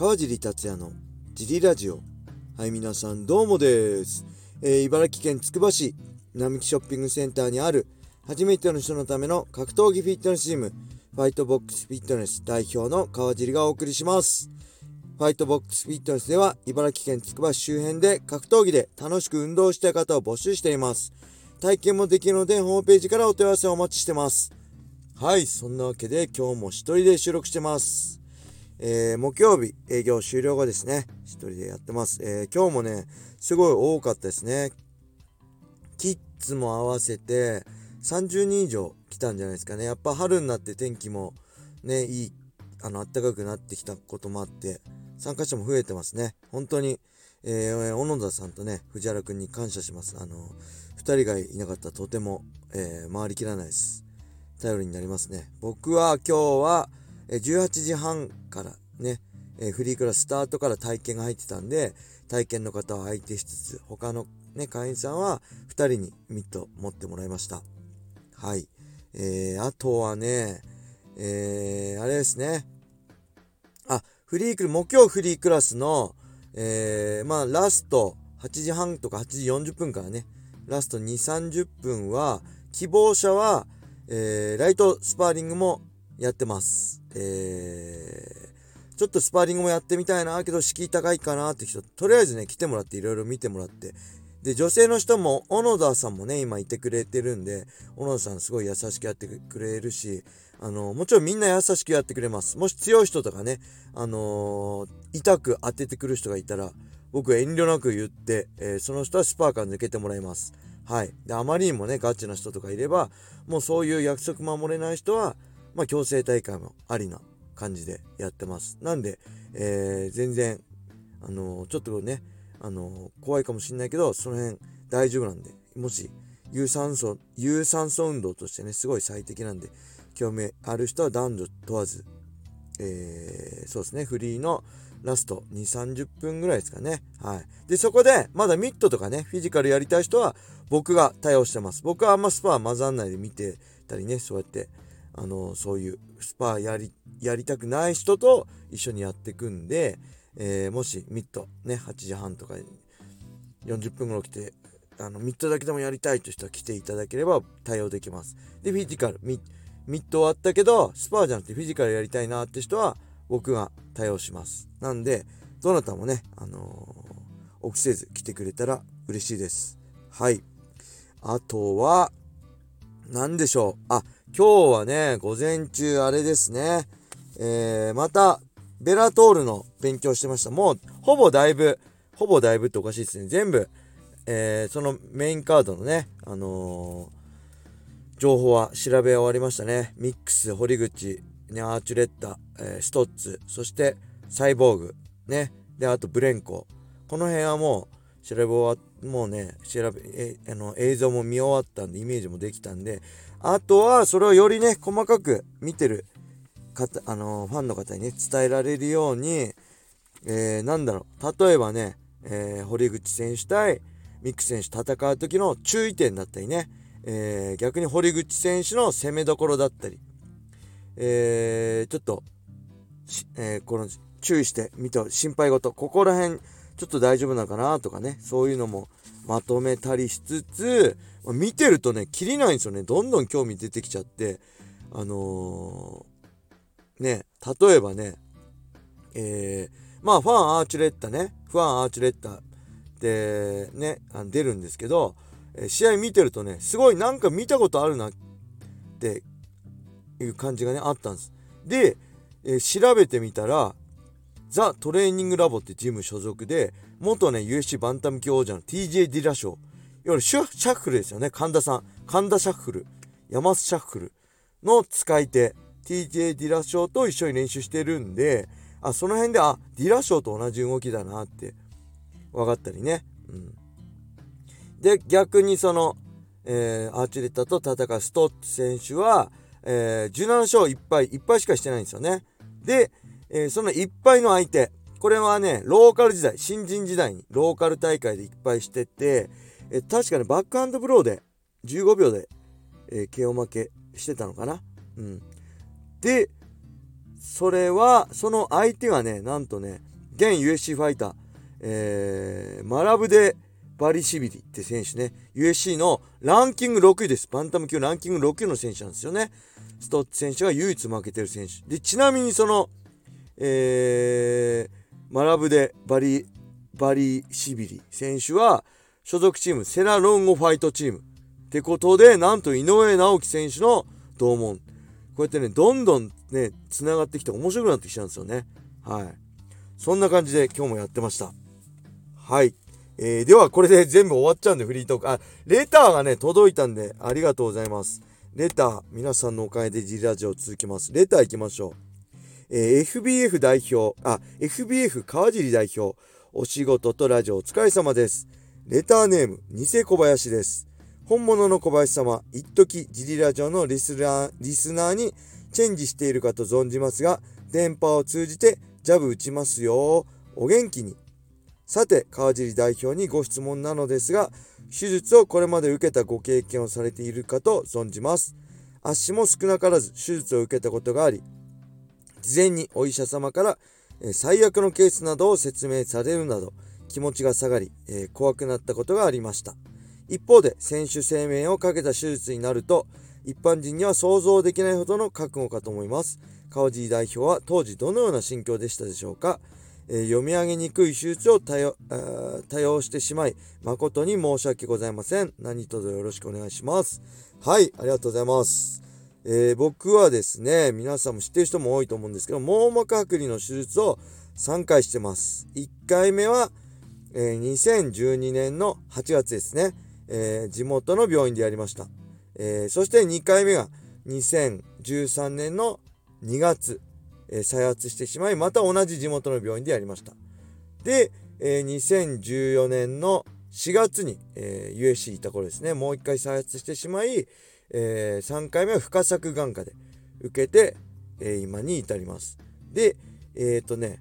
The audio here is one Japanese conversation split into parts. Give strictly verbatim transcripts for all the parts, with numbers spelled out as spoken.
川尻達也のジリラジオ。はい、皆さんどうもです、えー、茨城県つくば市並木ショッピングセンターにある初めての人のための格闘技フィットネスチームファイトボックスフィットネス代表の川尻がお送りします。ファイトボックスフィットネスでは茨城県つくば市周辺で格闘技で楽しく運動したい方を募集しています。体験もできるのでホームページからお問い合わせをお待ちしてます。はい、そんなわけで今日も一人で収録してます。えー、木曜日営業終了後ですね、一人でやってます。えー、今日もねすごい多かったですね。キッズも合わせてさんじゅうにん以上来たんじゃないですかね。やっぱ春になって天気もねいいあの暖かくなってきたこともあって参加者も増えてますね。本当に、えー、小野田さんとね藤原くんに感謝します。あのふたりがいなかったらとても、えー、回りきらないです。頼りになりますね。僕は今日はじゅうはちじはんからねフリークラススタートから体験が入ってたんで、体験の方は相手しつつ他のね会員さんはふたりにミット持ってもらいました。はい、えー、あとはね、えー、あれですね、あフリークもう今日フリークラスの、えー、まあラストはちじはんとかはちじよんじゅっぷんからねラストにじさんじゅっぷんは希望者は、えー、ライトスパーリングもやってます。えー、ちょっとスパーリングもやってみたいなけど敷居高いかなって人とりあえずね来てもらっていろいろ見てもらって、で女性の人も小野田さんもね今いてくれてるんで、小野田さんすごい優しくやってくれるし、あのもちろんみんな優しくやってくれます。もし強い人とかねあのー、痛く当ててくる人がいたら僕遠慮なく言って、えー、その人はスパーから抜けてもらいます。はい、であまりにもねガチな人とかいればもうそういう約束守れない人はまあ強制大会もありな感じでやってます。なんで、えー、全然、あのー、ちょっとね、あのー、怖いかもしれないけど、その辺大丈夫なんで、もし有酸素、有酸素運動としてね、すごい最適なんで、興味ある人は男女問わず、えー、そうですね、フリーのラストにじさんじゅっぷんぐらいですかね。はい。で、そこで、まだミットとかね、フィジカルやりたい人は僕が対応してます。僕はあんまスパー混ざんないで見てたりね、そうやって。あのそういうスパーやりやりたくない人と一緒にやっていくんで、えー、もしミッドねはちじはんとかよんじゅっぷん頃来てあのミッドだけでもやりたいという人は来ていただければ対応できます。でフィジカル ミ, ミッド終わったけどスパーじゃなくてフィジカルやりたいなって人は僕が対応します。なんでどなたもねあのー、臆せず来てくれたら嬉しいです。はい、あとは何でしょう。あ今日はね午前中あれですね、えー、またベラトールの勉強してました。もうほぼだいぶほぼだいぶっておかしいですね。全部、えー、そのメインカードのねあのー、情報は調べ終わりましたね。ミックス堀口ねアーチュレッタ、えー、ストッツそしてサイボーグねであとブレンコ、この辺はもう調べ終わもうね調べえあの映像も見終わったんでイメージもできたんで、あとはそれをよりね細かく見てる方あのファンの方にね伝えられるように、えー、なんだろう例えばね、えー、堀口選手対ミック選手戦う時の注意点だったりね、えー、逆に堀口選手の攻めどころだったり、えー、ちょっと、えー、この注意して見て心配事ここら辺ちょっと大丈夫なのかなとかね、そういうのもまとめたりしつつ、見てるとね切りないんですよね。どんどん興味出てきちゃってあのー、ね例えばねえー、まあファンアーチュレッタねファンアーチュレッタでねあの出るんですけど、試合見てるとねすごいなんか見たことあるなっていう感じがねあったんです。で、えー、調べてみたらザ・トレーニングラボってジム所属で元ね ユーエフシー バンタム級王者の ティージェー ディラショー、いわゆるシュシャッフルですよね。神田さん神田シャッフル山須シャッフルの使い手 ティージェー ディラショーと一緒に練習してるんで、あその辺であディラショーと同じ動きだなって分かったりね、うん、で逆にその、えー、アーチェリッタと戦うストッツ選手は、えー、じゅうななしょういっぱいいっぱいしかしてないんですよね。でえー、そのいっぱいの相手、これはねローカル時代新人時代にローカル大会でいっぱいしてて、えー、確かにバックハンドブローでじゅうごびょうで、えー、ケーオー 負けしてたのかな、うん、でそれはその相手はねなんとね現 ユーエフシー ファイター、えー、マラブデ・バリシビリって選手ね、 ユーエフシー のランキングろくいです。バンタム級ランキングろくいの選手なんですよね。ストッツ選手が唯一負けてる選手で、ちなみにその、えー、マラブデ・バリバリシビリ選手は所属チームセラロンゴファイトチームってことで、なんと井上直樹選手の同門。こうやってね、どんどんねつながってきて面白くなってきちゃうんですよね。はい、そんな感じで今日もやってました。はい、えー、ではこれで全部終わっちゃうんで、フリートーク、あ、レターがね届いたんでありがとうございます。レター、皆さんのおかげでジラジオ続きます。レターいきましょう。えー、エフビーエフ 代表、あ、 エフビーエフ 川尻代表、お仕事とラジオお疲れ様です。レターネーム、偽小林です。本物の小林様、一時ジリラジオのリスナー、リスナーにチェンジしているかと存じますが、電波を通じてジャブ打ちますよ。お元気に。さて、川尻代表にご質問なのですが、手術をこれまで受けたご経験をされているかと存じます。足も少なからず手術を受けたことがあり、事前にお医者様から最悪のケースなどを説明されるなど気持ちが下がり、えー、怖くなったことがありました。一方で選手生命をかけた手術になると一般人には想像できないほどの覚悟かと思います。川尻代表は当時どのような心境でしたでしょうか。読み上げにくい手術を多用、多用してしまい誠に申し訳ございません。何卒よろしくお願いします。はい、ありがとうございます。えー、僕はですね、皆さんも知ってる人も多いと思うんですけど、網膜剥離の手術をさんかいしてます。いっかいめは、えー、にせんじゅうにねんのはちがつですね、えー、地元の病院でやりました。えー、そしてにかいめがにせんじゅうさんねんのにがつ、えー、再発してしまい、また同じ地元の病院でやりました。で、えー、にせんじゅうよねんのしがつに、えー、ユーエフシー いた頃ですね、もういっかい再発してしまい、えー、さんかいめは深作眼科で受けて、えー、今に至ります。で、えっとね、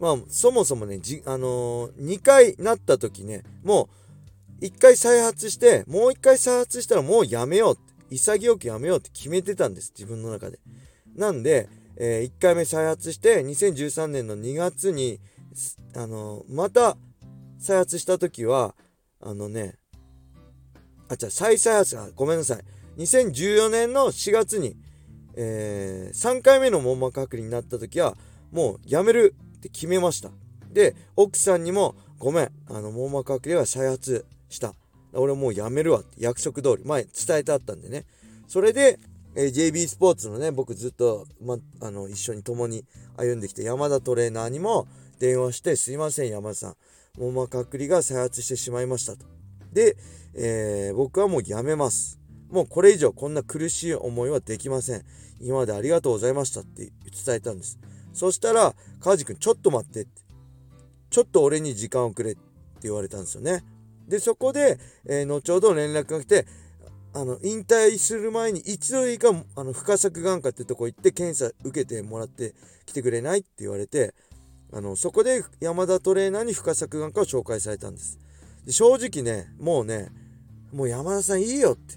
まあそもそもね、じあのー、にかいなった時ね、もういっかい再発して、もういっかい再発したらもうやめようって、潔くやめようって決めてたんです、自分の中で。なんで、えー、いっかいめ再発してにせんじゅうさんねんのにがつに、あのー、また再発した時はあのねあじゃあ再再発あごめんなさいにせんじゅうよねんのしがつに、えー、さんかいめの網膜剥離になった時はもうやめるって決めました。で、奥さんにもごめん、あの網膜剥離は再発した、俺もうやめるわって約束通り前伝えてあったんでね。それでえー、ジェイビー スポーツのね、僕ずっと、ま、あの一緒に共に歩んできた山田トレーナーにも電話して、すいません山田さん、網膜剥離が再発してしまいましたと。で、えー、僕はもうやめます、もうこれ以上こんな苦しい思いはできません、今までありがとうございましたって伝えたんです。そしたら、川地君ちょっと待ってって、ちょっと俺に時間をくれって言われたんですよね。で、そこで、えー、後ほど連絡が来て、あの引退する前に一度いいか、あの深作眼科ってとこ行って検査受けてもらってきてくれないって言われて、あのそこで山田トレーナーに深作眼科を紹介されたんです。で、正直ね、もうねもう山田さんいいよって、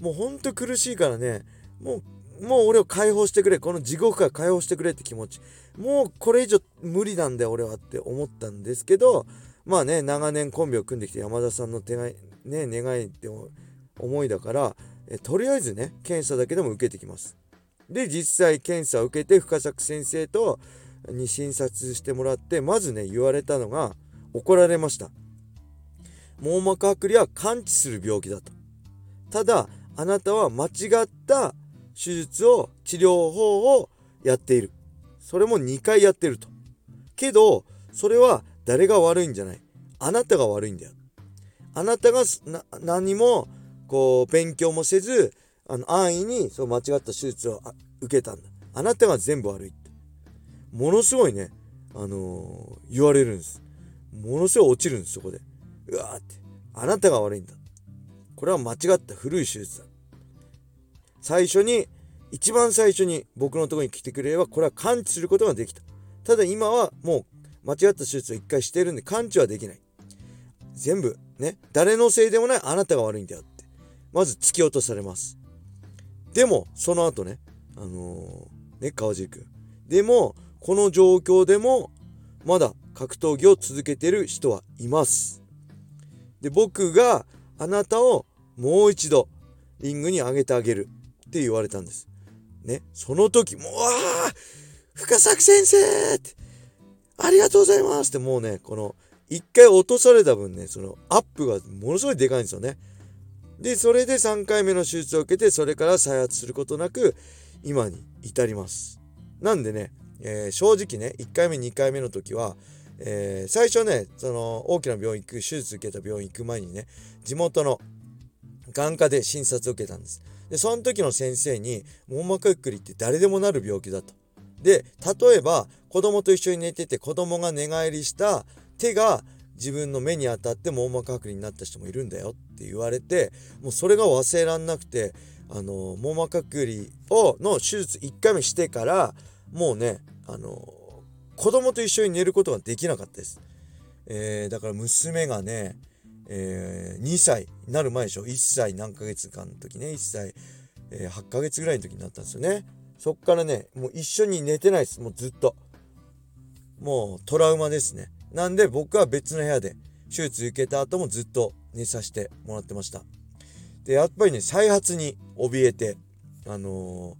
もうほんと苦しいからね、もうもう俺を解放してくれ、この地獄から解放してくれって気持ち、もうこれ以上無理なんだよ俺はって思ったんですけど、まあね、長年コンビを組んできて山田さんの手がね願いって思いだから、えとりあえずね検査だけでも受けてきます。で、実際検査を受けて深作先生とに診察してもらって、まずね言われたのが、怒られました。網膜剥離は完治する病気だと、ただあなたは間違った手術を治療法をやっている、それもにかいやってると、けどそれは誰が悪いんじゃない、あなたが悪いんだよ、あなたがな何もこう勉強もせず、あの安易にそう間違った手術を受けたんだ、あなたが全部悪いって、ものすごいね、あのー、言われるんです。ものすごい落ちるんです、そこで。うわーって、あなたが悪いんだ、これは間違った古い手術だ、最初に一番最初に僕のところに来てくれればこれは完治することができた、ただ今はもう間違った手術を一回してるんで完治はできない、全部ね誰のせいでもない、あなたが悪いんだよ、まず突き落とされます。でもその後ね、あのー、ね川尻君でもこの状況でもまだ格闘技を続けてる人はいます。で、僕があなたをもう一度リングに上げてあげるって言われたんですね。その時もう、あー深作先生ってありがとうございますって、もうね、この一回落とされた分ね、そのアップがものすごいでかいんですよね。で、それでさんかいめの手術を受けて、それから再発することなく今に至ります。なんでね、えー、正直ね、いっかいめにかいめの時は、えー、最初ね、その大きな病院行く、手術受けた病院行く前にね、地元の眼科で診察を受けたんです。で、その時の先生に、網膜剥離って誰でもなる病気だと。で、例えば子供と一緒に寝てて、子供が寝返りした手が自分の目に当たって網膜剥離になった人もいるんだよって言われて、もうそれが忘れらんなくて、あの網膜剥離をの手術いっかいめしてから、もうね、あの子供と一緒に寝ることができなかったです、えー、だから娘がね、えー、にさいになる前でしょ、いっさい何ヶ月間の時ね、いっさい、えー、はちかげつぐらいの時になったんですよね。そっからね、もう一緒に寝てないです。もうずっともうトラウマですね。なんで僕は別の部屋で手術受けた後もずっと寝させてもらってました。で、やっぱりね、再発に怯えて、あの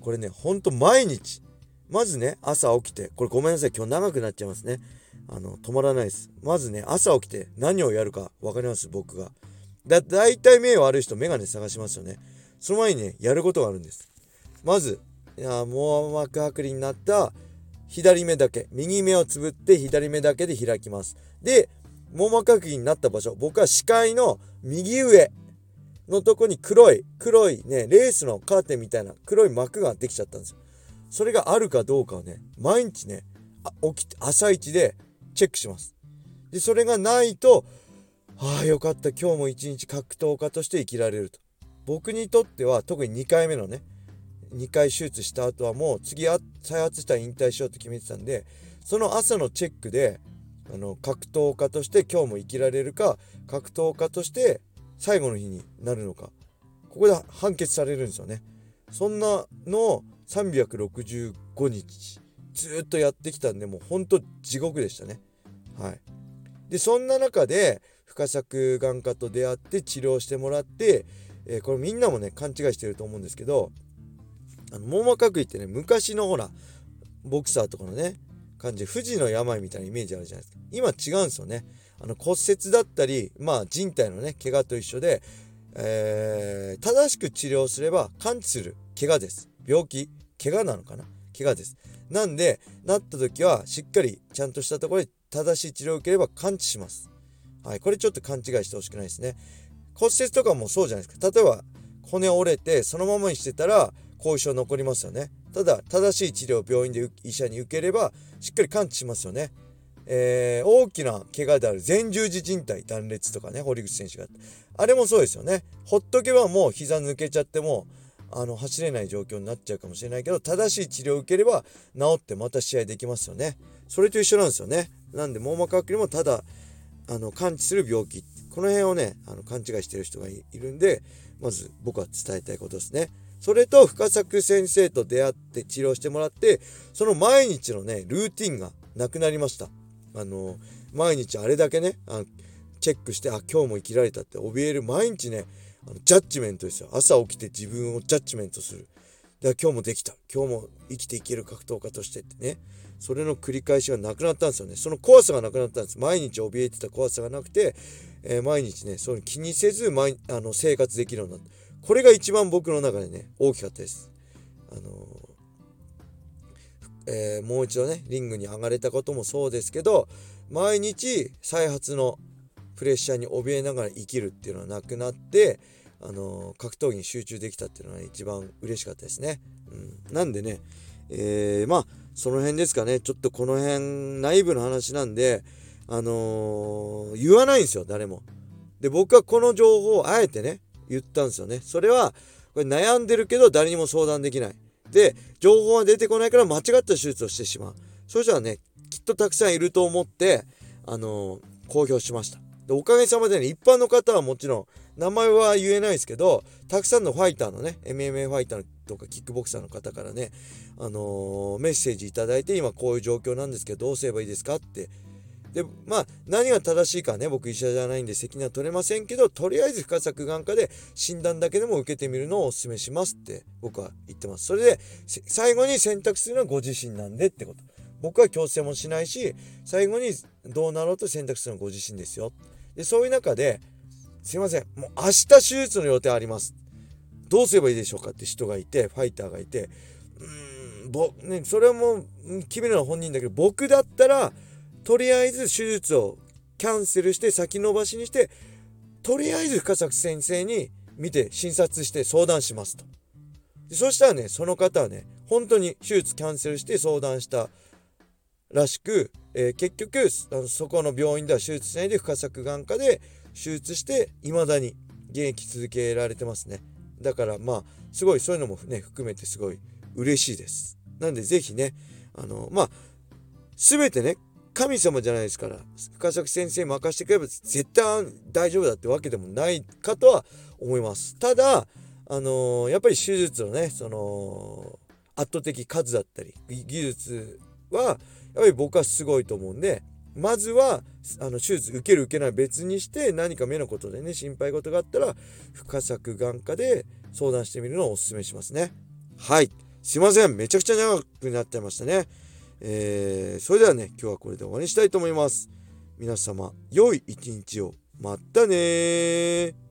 ー、これね、ほんと毎日、まずね、朝起きて、これごめんなさい、今日長くなっちゃいますね。あの、止まらないです。まずね、朝起きて何をやるか分かります、僕が。だ、だいたい目悪い人、メガネ探しますよね。その前にね、やることがあるんです。まず、いや、網膜剥離になった左目だけ、右目をつぶって左目だけで開きます。で、網膜剥離になった場所、僕は視界の右上のとこに黒い、黒いね、レースのカーテンみたいな黒い膜ができちゃったんですよ。それがあるかどうかをね、毎日ね、あ起きて朝一でチェックします。で、それがないと、ああよかった、今日も一日格闘家として生きられると。僕にとっては特ににかいめのね、にかい手術した後はもう次再発したら引退しようと決めてたんで、その朝のチェックで、あの格闘家として今日も生きられるか、格闘家として最後の日になるのか、ここで判決されるんですよね。そんなのをさんびゃくろくじゅうごにちずっとやってきたんで、もうほんと地獄でしたね。はい。で、そんな中で深作眼科と出会って治療してもらって、えー、これみんなもね勘違いしてると思うんですけど、あの網膜剥離ってね、昔のほらボクサーとかのね感じ、不治の病みたいなイメージあるじゃないですか。今違うんですよね。あの骨折だったり、まあ人体のね怪我と一緒で、えー、正しく治療すれば完治する怪我です。病気、怪我なのかな、怪我です。なんで、なった時はしっかりちゃんとしたところで正しい治療を受ければ完治します。はい。これちょっと勘違いしてほしくないですね。骨折とかもそうじゃないですか。例えば骨折れてそのままにしてたら後遺症残りますよね。ただ正しい治療を病院で医者に受ければしっかり完治しますよね。えー、大きな怪我である前十字靭帯断裂とかね、堀口選手があれもそうですよね。ほっとけばもう膝抜けちゃってもあの走れない状況になっちゃうかもしれないけど、正しい治療を受ければ治ってまた試合できますよね。それと一緒なんですよね。なんで網膜剥離もただあの完治する病気、この辺をねあの勘違いしてる人が い, いるんで、まず僕は伝えたいことですね。それと深作先生と出会って治療してもらって、その毎日のねルーティンがなくなりました。あの毎日あれだけねあのチェックして、あ今日も生きられたって怯える、毎日ねあのジャッジメントですよ。朝起きて自分をジャッジメントする、だ今日もできた、今日も生きていける格闘家としてってね、それの繰り返しがなくなったんですよね。その怖さがなくなったんです。毎日怯えてた怖さがなくて、えー、毎日ねそういう気にせず毎あの生活できるようになった。これが一番僕の中でね大きかったです。あのーえー、もう一度ねリングに上がれたこともそうですけど、毎日再発のプレッシャーに怯えながら生きるっていうのはなくなって、あのー、格闘技に集中できたっていうのが、ね、一番嬉しかったですね、うん、なんでね、えー、まあその辺ですかね。ちょっとこの辺内部の話なんで、あのー、言わないんですよ誰も。で僕はこの情報をあえてね言ったんですよね。それはこれ悩んでるけど誰にも相談できないで、情報が出てこないから間違った手術をしてしまう。そうしたらねきっとたくさんいると思って、あのー、公表しました。でおかげさまでね、一般の方はもちろん名前は言えないですけど、たくさんのファイターのね エムエムエー ファイターとかキックボクサーの方からね、あのー、メッセージいただいて、今こういう状況なんですけどどうすればいいですかって。でまあ何が正しいかね、僕医者じゃないんで責任は取れませんけど、とりあえず不可削眼科で診断だけでも受けてみるのをお勧めしますって僕は言ってます。それで最後に選択するのはご自身なんでってこと。僕は強制もしないし、最後にどうなろうと選択するのはご自身ですよ。でそういう中で、すいません、もう明日手術の予定あります、どうすればいいでしょうかって人がいて、ファイターがいて、うーん僕、ね、それはもう決めるのは本人だけど、僕だったらとりあえず手術をキャンセルして先延ばしにして、とりあえず深作先生に見て診察して相談しますと。でそしたらね、その方はね本当に手術キャンセルして相談したらしく、えー、結局あのそこの病院では手術しないで深作眼科で手術して、未だに現役続けられてますね。だからまあすごいそういうのもね含めてすごい嬉しいです。なんでぜひね、あのまあ全てね神様じゃないですから、深作先生に任せてくれば絶対大丈夫だってわけでもないかとは思います。ただあのー、やっぱり手術のねその圧倒的数だったり技術はやっぱり僕はすごいと思うんで、まずはあの手術受ける受けない別にして、何か目のことでね心配事があったら深作眼科で相談してみるのをお勧めしますね。はい、すいません、めちゃくちゃ長くなっちゃいましたね。えー、それではね今日はこれで終わりにしたいと思います。皆様良い一日を。またねー。